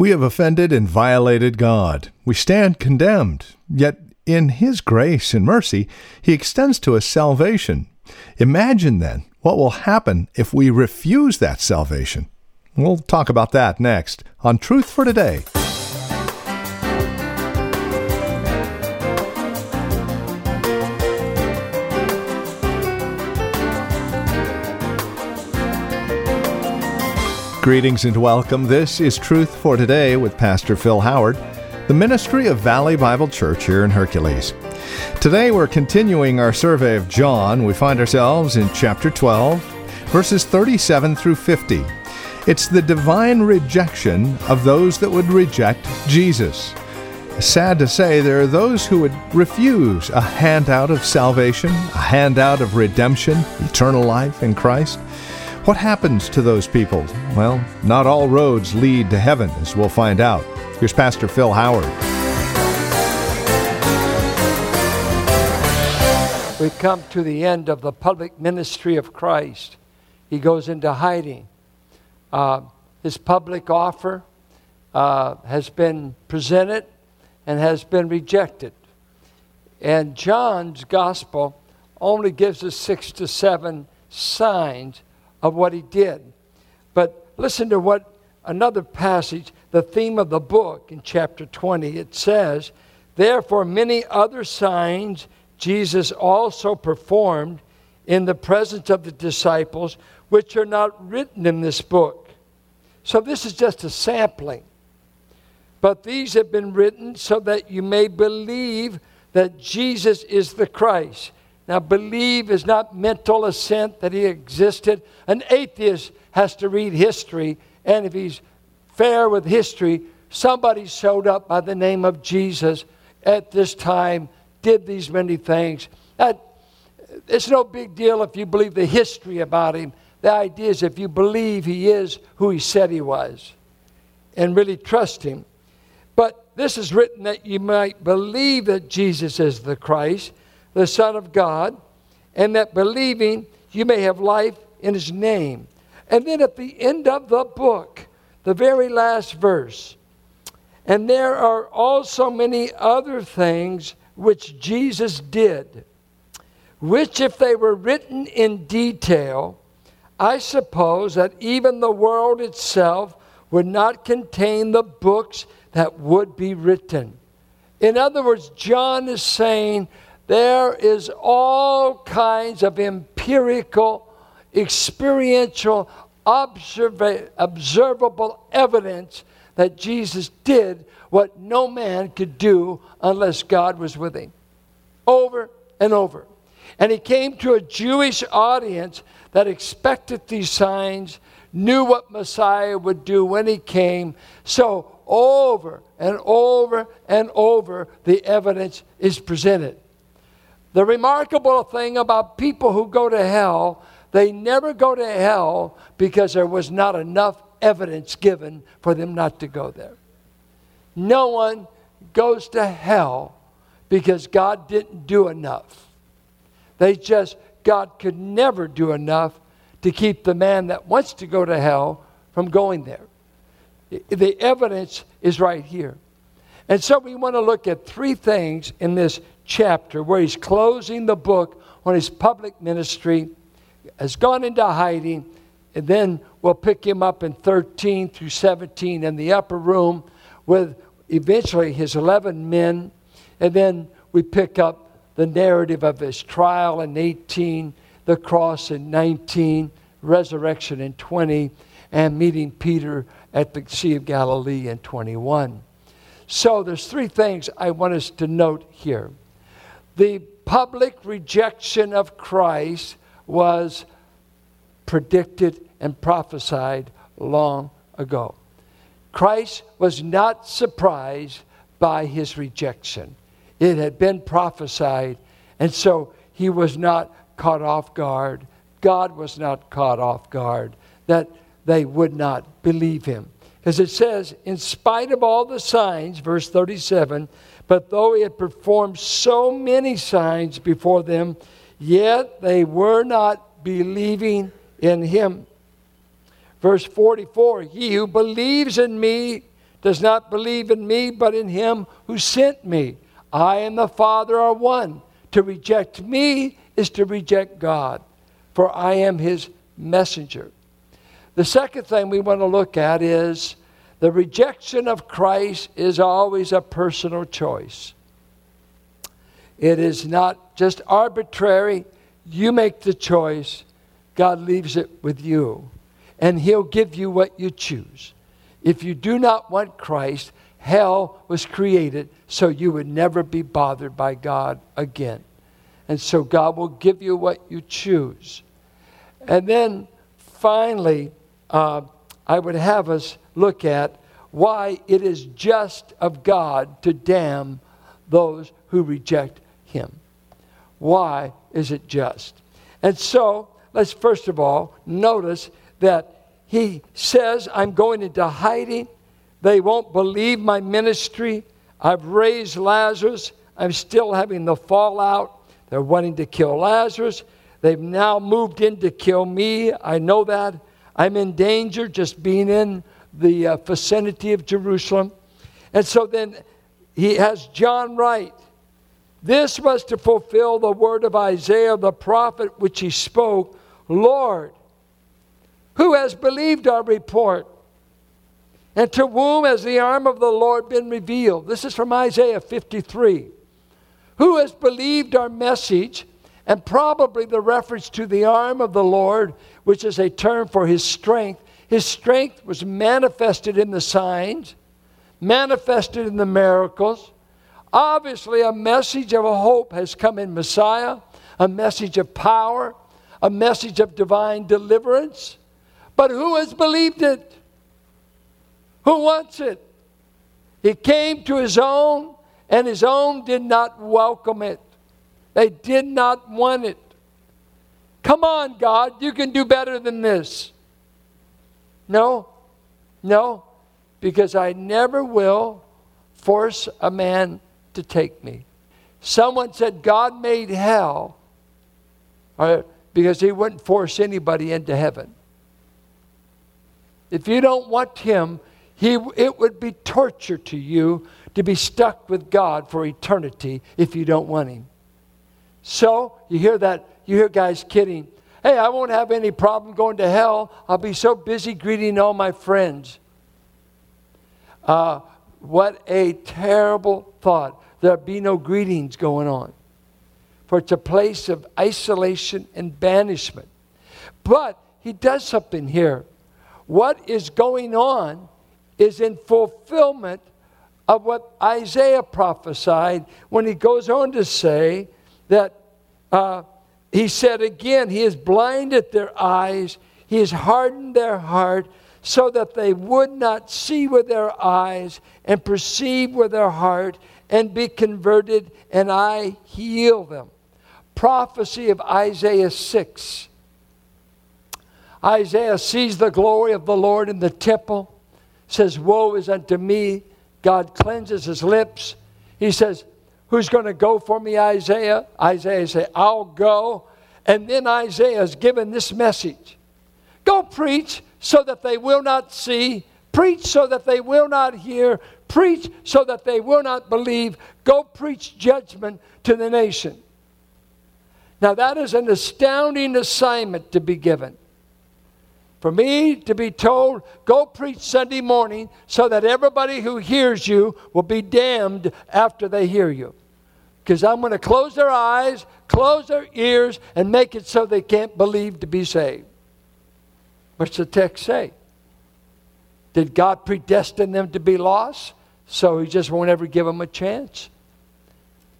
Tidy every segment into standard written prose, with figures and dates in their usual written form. We have offended and violated God. We stand condemned, yet in His grace and mercy, He extends to us salvation. Imagine then what will happen if we refuse that salvation. We'll talk about that next on Truth for Today. Greetings and welcome. This is Truth for Today with Pastor Phil Howard, the ministry of Valley Bible Church here in Hercules. Today we're continuing our survey of John. We find ourselves in chapter 12, verses 37 through 50. It's the divine rejection of those that would reject Jesus. Sad to say, there are those who would refuse a handout of salvation, a handout of redemption, eternal life in Christ. What happens to those people? Well, not all roads lead to heaven, as we'll find out. Here's Pastor Phil Howard. We've come to the end of the public ministry of Christ. He goes into hiding. His public offer has been presented and has been rejected. And John's gospel only gives us 6 to 7 signs of what he did. But listen to what another passage, the theme of the book in chapter 20, it says, "Therefore many other signs Jesus also performed in the presence of the disciples, which are not written in this book." So this is just a sampling. "But these have been written so that you may believe that Jesus is the Christ." Now, believe is not mental assent that he existed. An atheist has to read history, and if he's fair with history, somebody showed up by the name of Jesus at this time, did these many things. It's no big deal if you believe the history about him. The idea is if you believe he is who he said he was and really trust him. "But this is written that you might believe that Jesus is the Christ, the Son of God, and that believing you may have life in His name." And then at the end of the book, the very last verse, "And there are also many other things which Jesus did, which if they were written in detail, I suppose that even the world itself would not contain the books that would be written." In other words, John is saying, there is all kinds of empirical, experiential, observable evidence that Jesus did what no man could do unless God was with him. Over and over. And he came to a Jewish audience that expected these signs, knew what Messiah would do when he came. So over and over and over, the evidence is presented. The remarkable thing about people who go to hell, they never go to hell because there was not enough evidence given for them not to go there. No one goes to hell because God didn't do enough. God could never do enough to keep the man that wants to go to hell from going there. The evidence is right here. And so we want to look at 3 things in this chapter where he's closing the book on his public ministry, has gone into hiding, and then we'll pick him up in 13 through 17 in the upper room with eventually his 11 men, and then we pick up the narrative of his trial in 18, the cross in 19, resurrection in 20, and meeting Peter at the Sea of Galilee in 21. So there's 3 things I want us to note here. The public rejection of Christ was predicted and prophesied long ago. Christ was not surprised by his rejection. It had been prophesied, and so he was not caught off guard. God was not caught off guard that they would not believe him. Because it says, in spite of all the signs, verse 37, "But though he had performed so many signs before them, yet they were not believing in him." Verse 44, "He who believes in me does not believe in me, but in him who sent me. I and the Father are one. To reject me is to reject God, for I am his messenger. The second thing we want to look at is the rejection of Christ is always a personal choice. It is not just arbitrary. You make the choice. God leaves it with you, and he'll give you what you choose. If you do not want Christ, hell was created so you would never be bothered by God again. And so God will give you what you choose. And then finally, I would have us look at why it is just of God to damn those who reject him. Why is it just? And so, let's first of all notice that he says, I'm going into hiding. They won't believe my ministry. I've raised Lazarus. I'm still having the fallout. They're wanting to kill Lazarus. They've now moved in to kill me. I know that. I'm in danger just being in the vicinity of Jerusalem. And so then he has John write, this was to fulfill the word of Isaiah the prophet, which he spoke, Lord, who has believed our report? And to whom has the arm of the Lord been revealed? This is from Isaiah 53. Who has believed our message? And probably the reference to the arm of the Lord, which is a term for his strength. His strength was manifested in the signs, manifested in the miracles. Obviously, a message of hope has come in Messiah, a message of power, a message of divine deliverance. But who has believed it? Who wants it? He came to his own, and his own did not welcome it. They did not want it. Come on, God, you can do better than this. No, because I never will force a man to take me. Someone said God made hell because he wouldn't force anybody into heaven. If you don't want him, it would be torture to you to be stuck with God for eternity if you don't want him. So, you hear that, you hear guys kidding. Hey, I won't have any problem going to hell. I'll be so busy greeting all my friends. What a terrible thought. There'll be no greetings going on. For it's a place of isolation and banishment. But he does something here. What is going on is in fulfillment of what Isaiah prophesied when he goes on to say that he said again, he has blinded their eyes, he has hardened their heart, so that they would not see with their eyes and perceive with their heart and be converted, and I heal them. Prophecy of Isaiah 6. Isaiah sees the glory of the Lord in the temple, says, woe is unto me. God cleanses his lips. He says, who's going to go for me, Isaiah? Isaiah says, I'll go. And then Isaiah is given this message. Go preach so that they will not see. Preach so that they will not hear. Preach so that they will not believe. Go preach judgment to the nation. Now that is an astounding assignment to be given. For me to be told, go preach Sunday morning so that everybody who hears you will be damned after they hear you. Because I'm going to close their eyes, close their ears, and make it so they can't believe to be saved. What's the text say? Did God predestine them to be lost? So he just won't ever give them a chance?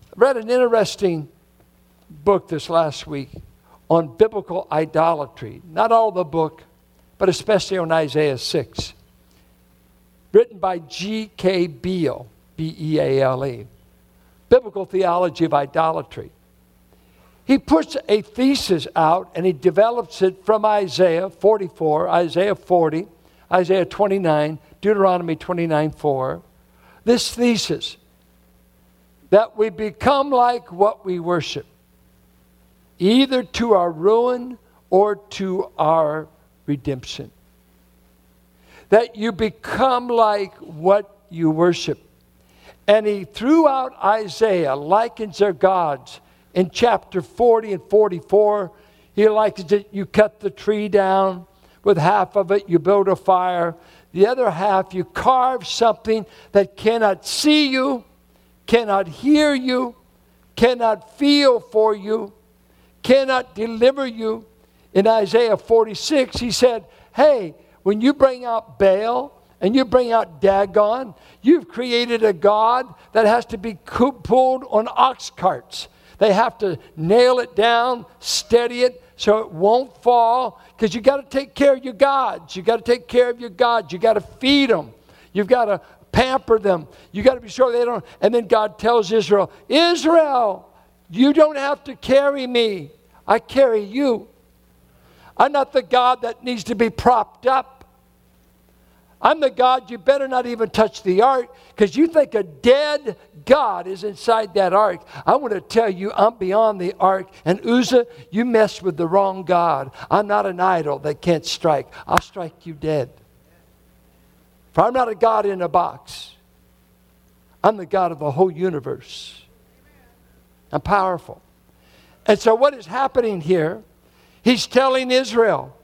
I read an interesting book this last week on biblical idolatry. Not all the book, but especially on Isaiah 6, written by G.K. Beale, B-E-A-L-E, Biblical Theology of Idolatry. He puts a thesis out, and he develops it from Isaiah 44, Isaiah 40, Isaiah 29, Deuteronomy 29:4. This thesis, that we become like what we worship, either to our ruin or to our redemption. that you become like what you worship. And he, throughout Isaiah, likens their gods. In chapter 40 and 44, he likens it. You cut the tree down. With half of it, you build a fire. The other half, you carve something that cannot see you, cannot hear you, cannot feel for you, cannot deliver you. In Isaiah 46, he said, hey, when you bring out Baal and you bring out Dagon, you've created a god that has to be pulled on ox carts. They have to nail it down, steady it, so it won't fall, because you got to take care of your gods. You got to take care of your gods. You got to feed them. You've got to pamper them. You got to be sure they don't. And then God tells Israel, Israel, you don't have to carry me. I carry you. I'm not the God that needs to be propped up. I'm the God, you better not even touch the ark, because you think a dead God is inside that ark. I want to tell you, I'm beyond the ark. And Uzzah, you messed with the wrong God. I'm not an idol that can't strike. I'll strike you dead. For I'm not a God in a box. I'm the God of the whole universe. I'm powerful. And so what is happening here, he's telling Israel,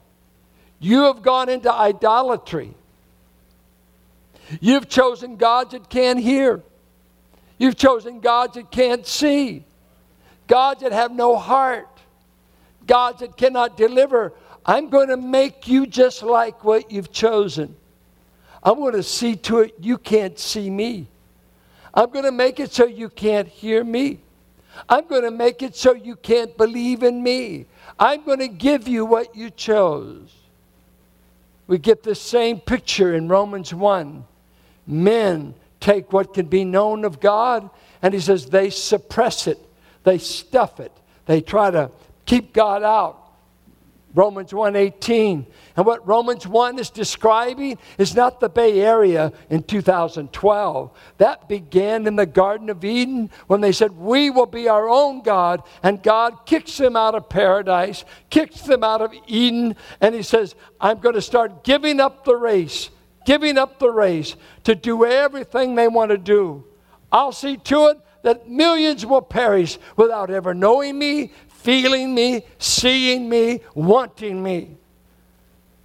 you have gone into idolatry. You've chosen gods that can't hear. You've chosen gods that can't see. Gods that have no heart. Gods that cannot deliver. I'm going to make you just like what you've chosen. I'm going to see to it you can't see me. I'm going to make it so you can't hear me. I'm going to make it so you can't believe in me. I'm going to give you what you chose. We get the same picture in Romans 1. Men take what can be known of God, and he says they suppress it. They stuff it. They try to keep God out. Romans 1:18. And what Romans 1 is describing is not the Bay Area in 2012. That began in the Garden of Eden when they said, we will be our own God. And God kicks them out of paradise, kicks them out of Eden. And he says, I'm going to start giving up the race to do everything they want to do. I'll see to it that millions will perish without ever knowing me, feeling me, seeing me, wanting me.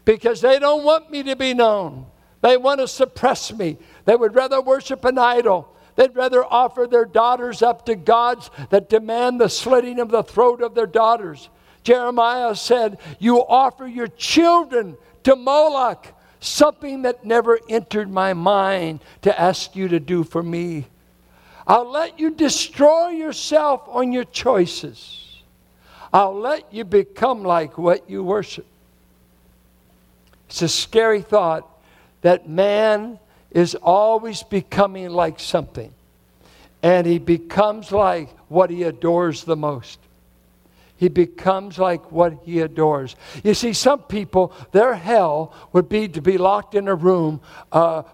Because they don't want me to be known. They want to suppress me. They would rather worship an idol. They'd rather offer their daughters up to gods that demand the slitting of the throat of their daughters. Jeremiah said, you offer your children to Moloch, something that never entered my mind to ask you to do for me. I'll let you destroy yourself on your choices. I'll let you become like what you worship. It's a scary thought that man is always becoming like something. And he becomes like what he adores the most. He becomes like what he adores. You see, some people, their hell would be to be locked in a room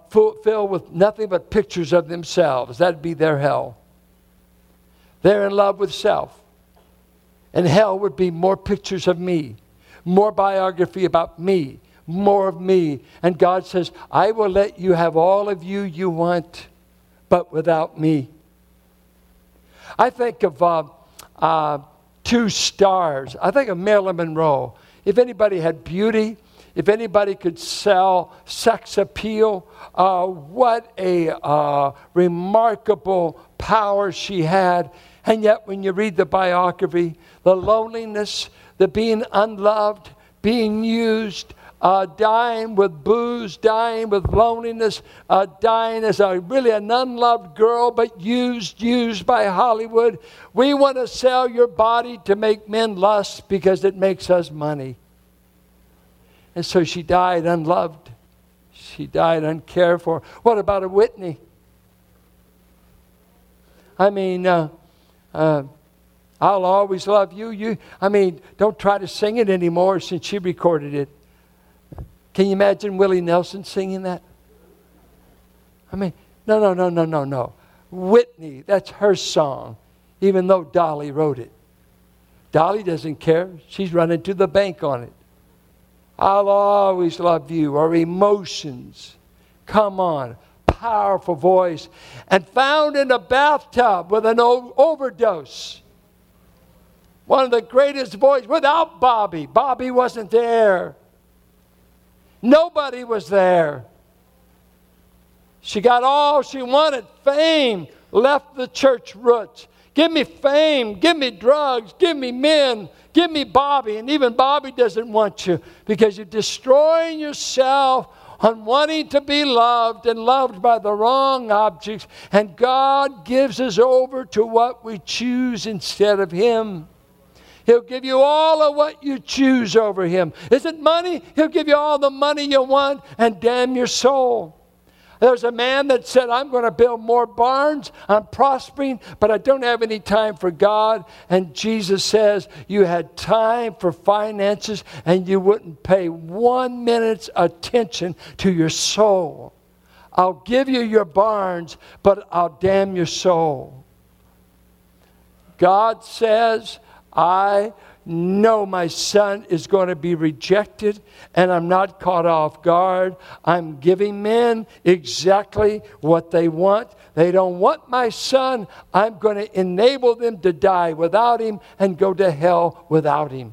filled with nothing but pictures of themselves. That'd be their hell. They're in love with self. And hell would be more pictures of me, more biography about me, more of me. And God says, I will let you have all of you you want, but without me. I think of two stars. I think of Marilyn Monroe. If anybody had beauty, if anybody could sell sex appeal, what a remarkable power she had. And yet when you read the biography, the loneliness, the being unloved, being used, dying with booze, dying with loneliness, dying as an unloved girl, but used by Hollywood. We want to sell your body to make men lust because it makes us money. And so she died unloved. She died uncared for. What about a Whitney? I mean... I'll always love you. Don't try to sing it anymore since she recorded it. Can you imagine Willie Nelson singing that? No. Whitney, that's her song, even though Dolly wrote it. Dolly doesn't care. She's running to the bank on it. I'll always love you, or emotions. Come on. Powerful voice. And found in a bathtub with an overdose. One of the greatest voices without Bobby. Bobby wasn't there. Nobody was there. She got all she wanted. Fame. Left the church roots. Give me fame. Give me drugs. Give me men. Give me Bobby. And even Bobby doesn't want you, because you're destroying yourself on wanting to be loved and loved by the wrong objects. And God gives us over to what we choose instead of Him. He'll give you all of what you choose over Him. Is it money? He'll give you all the money you want and damn your soul. There's a man that said, I'm going to build more barns. I'm prospering, but I don't have any time for God. And Jesus says, you had time for finances and you wouldn't pay 1 minute's attention to your soul. I'll give you your barns, but I'll damn your soul. God says, I know my son is going to be rejected, and I'm not caught off guard. I'm giving men exactly what they want. They don't want my son. I'm going to enable them to die without him and go to hell without him.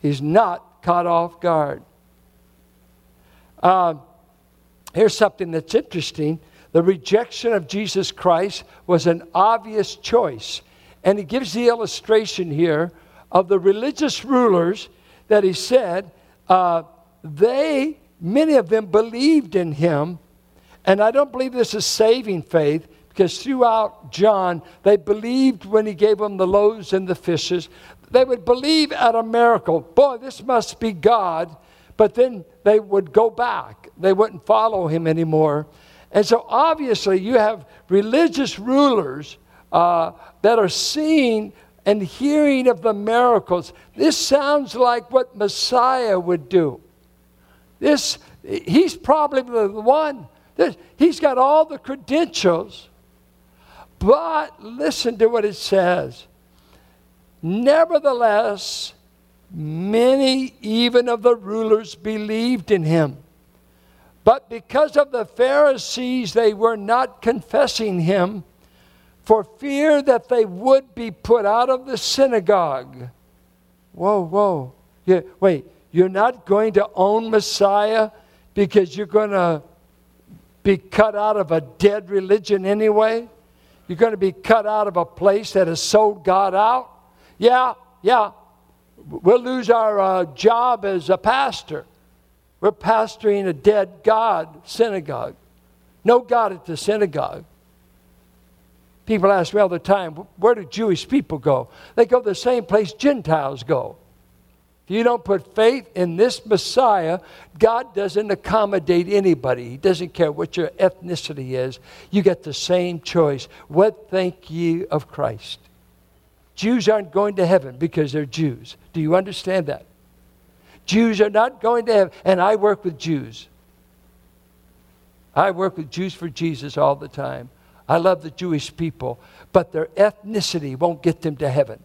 He's not caught off guard. Here's something that's interesting. The rejection of Jesus Christ was an obvious choice. And he gives the illustration here of the religious rulers that he said, many of them believed in him. And I don't believe this is saving faith, because throughout John, they believed when he gave them the loaves and the fishes. They would believe at a miracle. Boy, this must be God. But then they would go back. They wouldn't follow him anymore. And so obviously you have religious rulers that are seeing and hearing of the miracles. This sounds like what Messiah would do. He's probably the one. He's got all the credentials. But listen to what it says. Nevertheless, many even of the rulers believed in him. But because of the Pharisees, they were not confessing him, for fear that they would be put out of the synagogue. Whoa. Yeah, wait, you're not going to own Messiah because you're going to be cut out of a dead religion anyway? You're going to be cut out of a place that has sold God out? Yeah. We'll lose our job as a pastor. We're pastoring a dead God synagogue. No God at the synagogue. People ask me all the time, where do Jewish people go? They go the same place Gentiles go. If you don't put faith in this Messiah, God doesn't accommodate anybody. He doesn't care what your ethnicity is. You get the same choice. What think ye of Christ? Jews aren't going to heaven because they're Jews. Do you understand that? Jews are not going to heaven. And I work with Jews. I work with Jews for Jesus all the time. I love the Jewish people, but their ethnicity won't get them to heaven.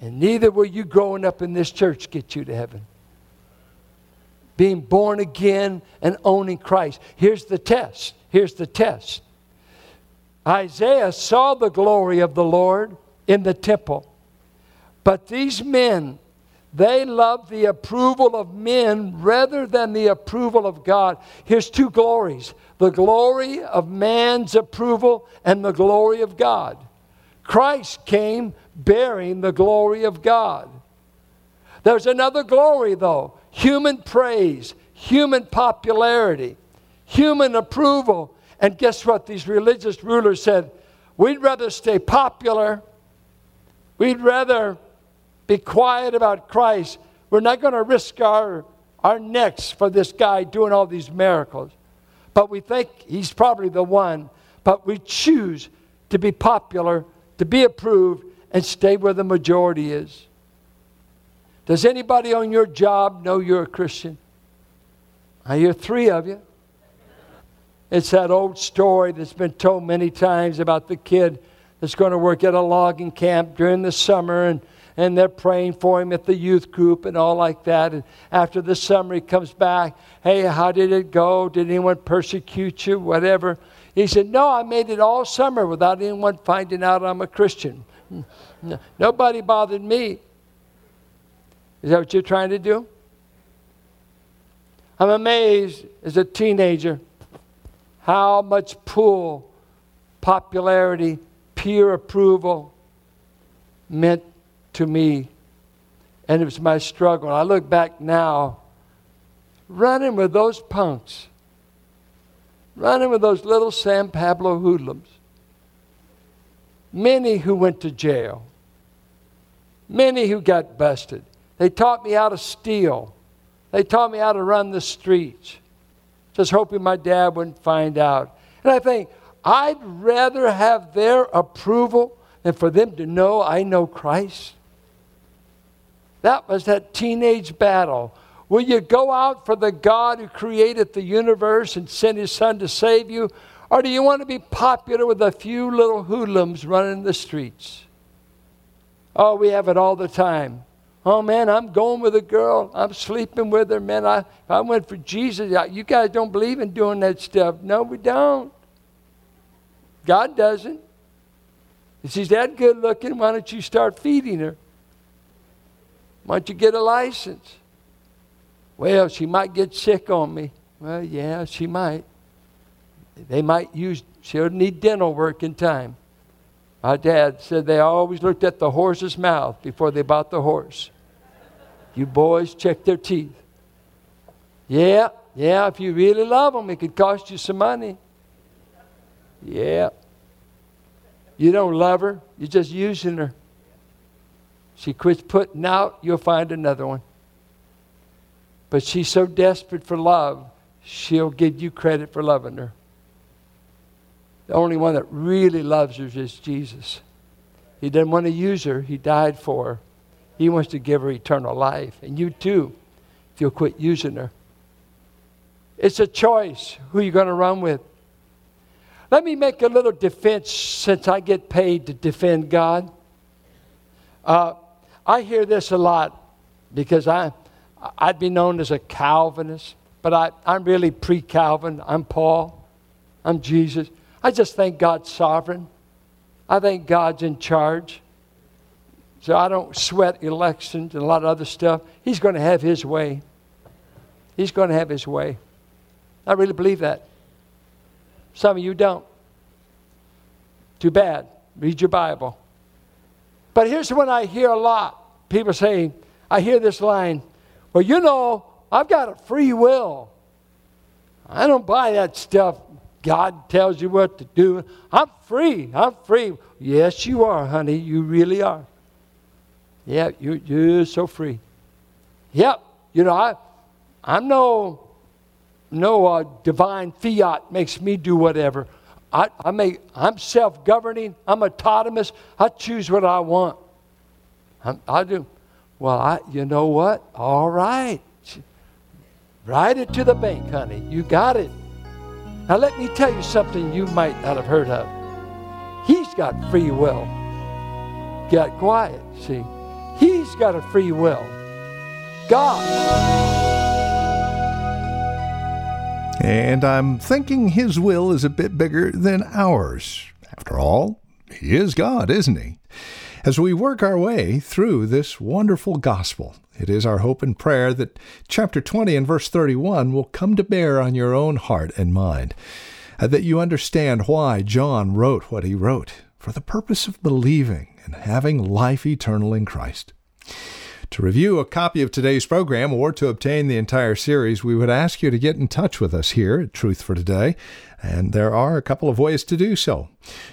And neither will you growing up in this church get you to heaven. Being born again and owning Christ. Here's the test. Isaiah saw the glory of the Lord in the temple. But these men, they love the approval of men rather than the approval of God. Here's two glories. The glory of man's approval and the glory of God. Christ came bearing the glory of God. There's another glory, though. Human praise, human popularity, human approval. And guess what? These religious rulers said, we'd rather stay popular. We'd rather be quiet about Christ. We're not going to risk our necks for this guy doing all these miracles. But we think he's probably the one. But we choose to be popular, to be approved, and stay where the majority is. Does anybody on your job know you're a Christian? I hear three of you. It's that old story that's been told many times about the kid that's going to work at a logging camp during the summer, and and they're praying for him at the youth group and all like that. And after the summer, he comes back. Hey, how did it go? Did anyone persecute you? Whatever. He said, no, I made it all summer without anyone finding out I'm a Christian. Nobody bothered me. Is that what you're trying to do? I'm amazed as a teenager how much pull, popularity, peer approval meant to me. And it was my struggle. I look back now, running with those punks, running with those little San Pablo hoodlums. Many who went to jail. Many who got busted. They taught me how to steal. They taught me how to run the streets. Just hoping my dad wouldn't find out. And I think, I'd rather have their approval than for them to know I know Christ. That was that teenage battle. Will you go out for the God who created the universe and sent his son to save you? Or do you want to be popular with a few little hoodlums running the streets? Oh, we have it all the time. Oh, man, I'm going with a girl. I'm sleeping with her. Man, I went for Jesus. You guys don't believe in doing that stuff. No, we don't. God doesn't. If she's that good looking, why don't you start feeding her? Why don't you get a license? Well, she might get sick on me. Well, yeah, she might. They might use, she'll need dental work in time. My dad said they always looked at the horse's mouth before they bought the horse. You boys check their teeth. Yeah, if you really love them, it could cost you some money. Yeah. You don't love her, you're just using her. She quits putting out, you'll find another one. But she's so desperate for love, she'll give you credit for loving her. The only one that really loves her is Jesus. He doesn't want to use her. He died for her. He wants to give her eternal life. And you too, if you'll quit using her. It's a choice who you're going to run with. Let me make a little defense since I get paid to defend God. I hear this a lot because I'd be known as a Calvinist, but I'm really pre-Calvin. I'm Paul. I'm Jesus. I just think God's sovereign. I think God's in charge. So I don't sweat elections and a lot of other stuff. He's going to have his way. He's going to have his way. I really believe that. Some of you don't. Too bad. Read your Bible. But here's what I hear a lot. People saying, I hear this line, well, you know, I've got a free will. I don't buy that stuff. God tells you what to do. I'm free. Yes, you are, honey. You really are. Yeah, you're so free. Yep. You know, I'm no divine fiat makes me do whatever. I'm self-governing. I'm autonomous. I choose what I want. I do. Well, you know what? All right. Ride it to the bank, honey. You got it. Now let me tell you something you might not have heard of. He's got free will. Get quiet, see. He's got a free will. God. And I'm thinking his will is a bit bigger than ours. After all, he is God, isn't he? As we work our way through this wonderful gospel, it is our hope and prayer that chapter 20 and verse 31 will come to bear on your own heart and mind, that you understand why John wrote what he wrote, for the purpose of believing and having life eternal in Christ. To review a copy of today's program or to obtain the entire series, we would ask you to get in touch with us here at Truth for Today, and there are a couple of ways to do so.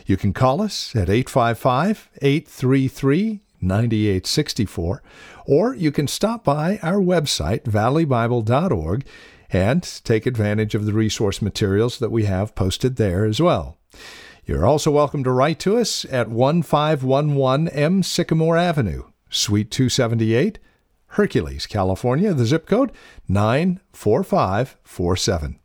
You can call us at 855-833-9864, or you can stop by our website, valleybible.org, and take advantage of the resource materials that we have posted there as well. You're also welcome to write to us at 1511 M Sycamore Avenue, Suite 278, Hercules, California, the zip code 94547.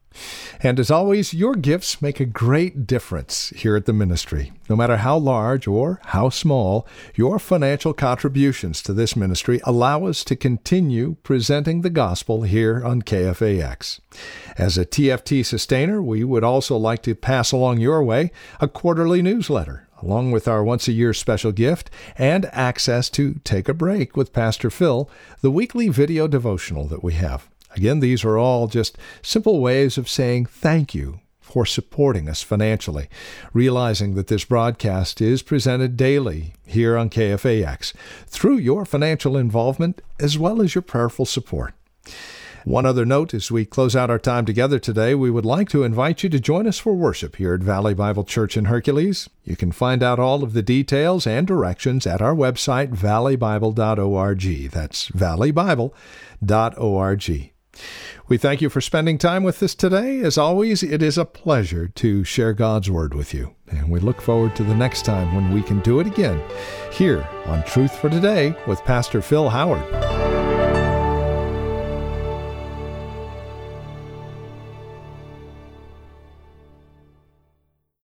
And as always, your gifts make a great difference here at the ministry. No matter how large or how small, your financial contributions to this ministry allow us to continue presenting the gospel here on KFAX. As a TFT sustainer, we would also like to pass along your way a quarterly newsletter, along with our once-a-year special gift and access to Take a Break with Pastor Phil, the weekly video devotional that we have. Again, these are all just simple ways of saying thank you for supporting us financially, realizing that this broadcast is presented daily here on KFAX through your financial involvement as well as your prayerful support. One other note, as we close out our time together today, we would like to invite you to join us for worship here at Valley Bible Church in Hercules. You can find out all of the details and directions at our website, valleybible.org. That's valleybible.org. We thank you for spending time with us today. As always, it is a pleasure to share God's Word with you. And we look forward to the next time when we can do it again here on Truth for Today with Pastor Phil Howard.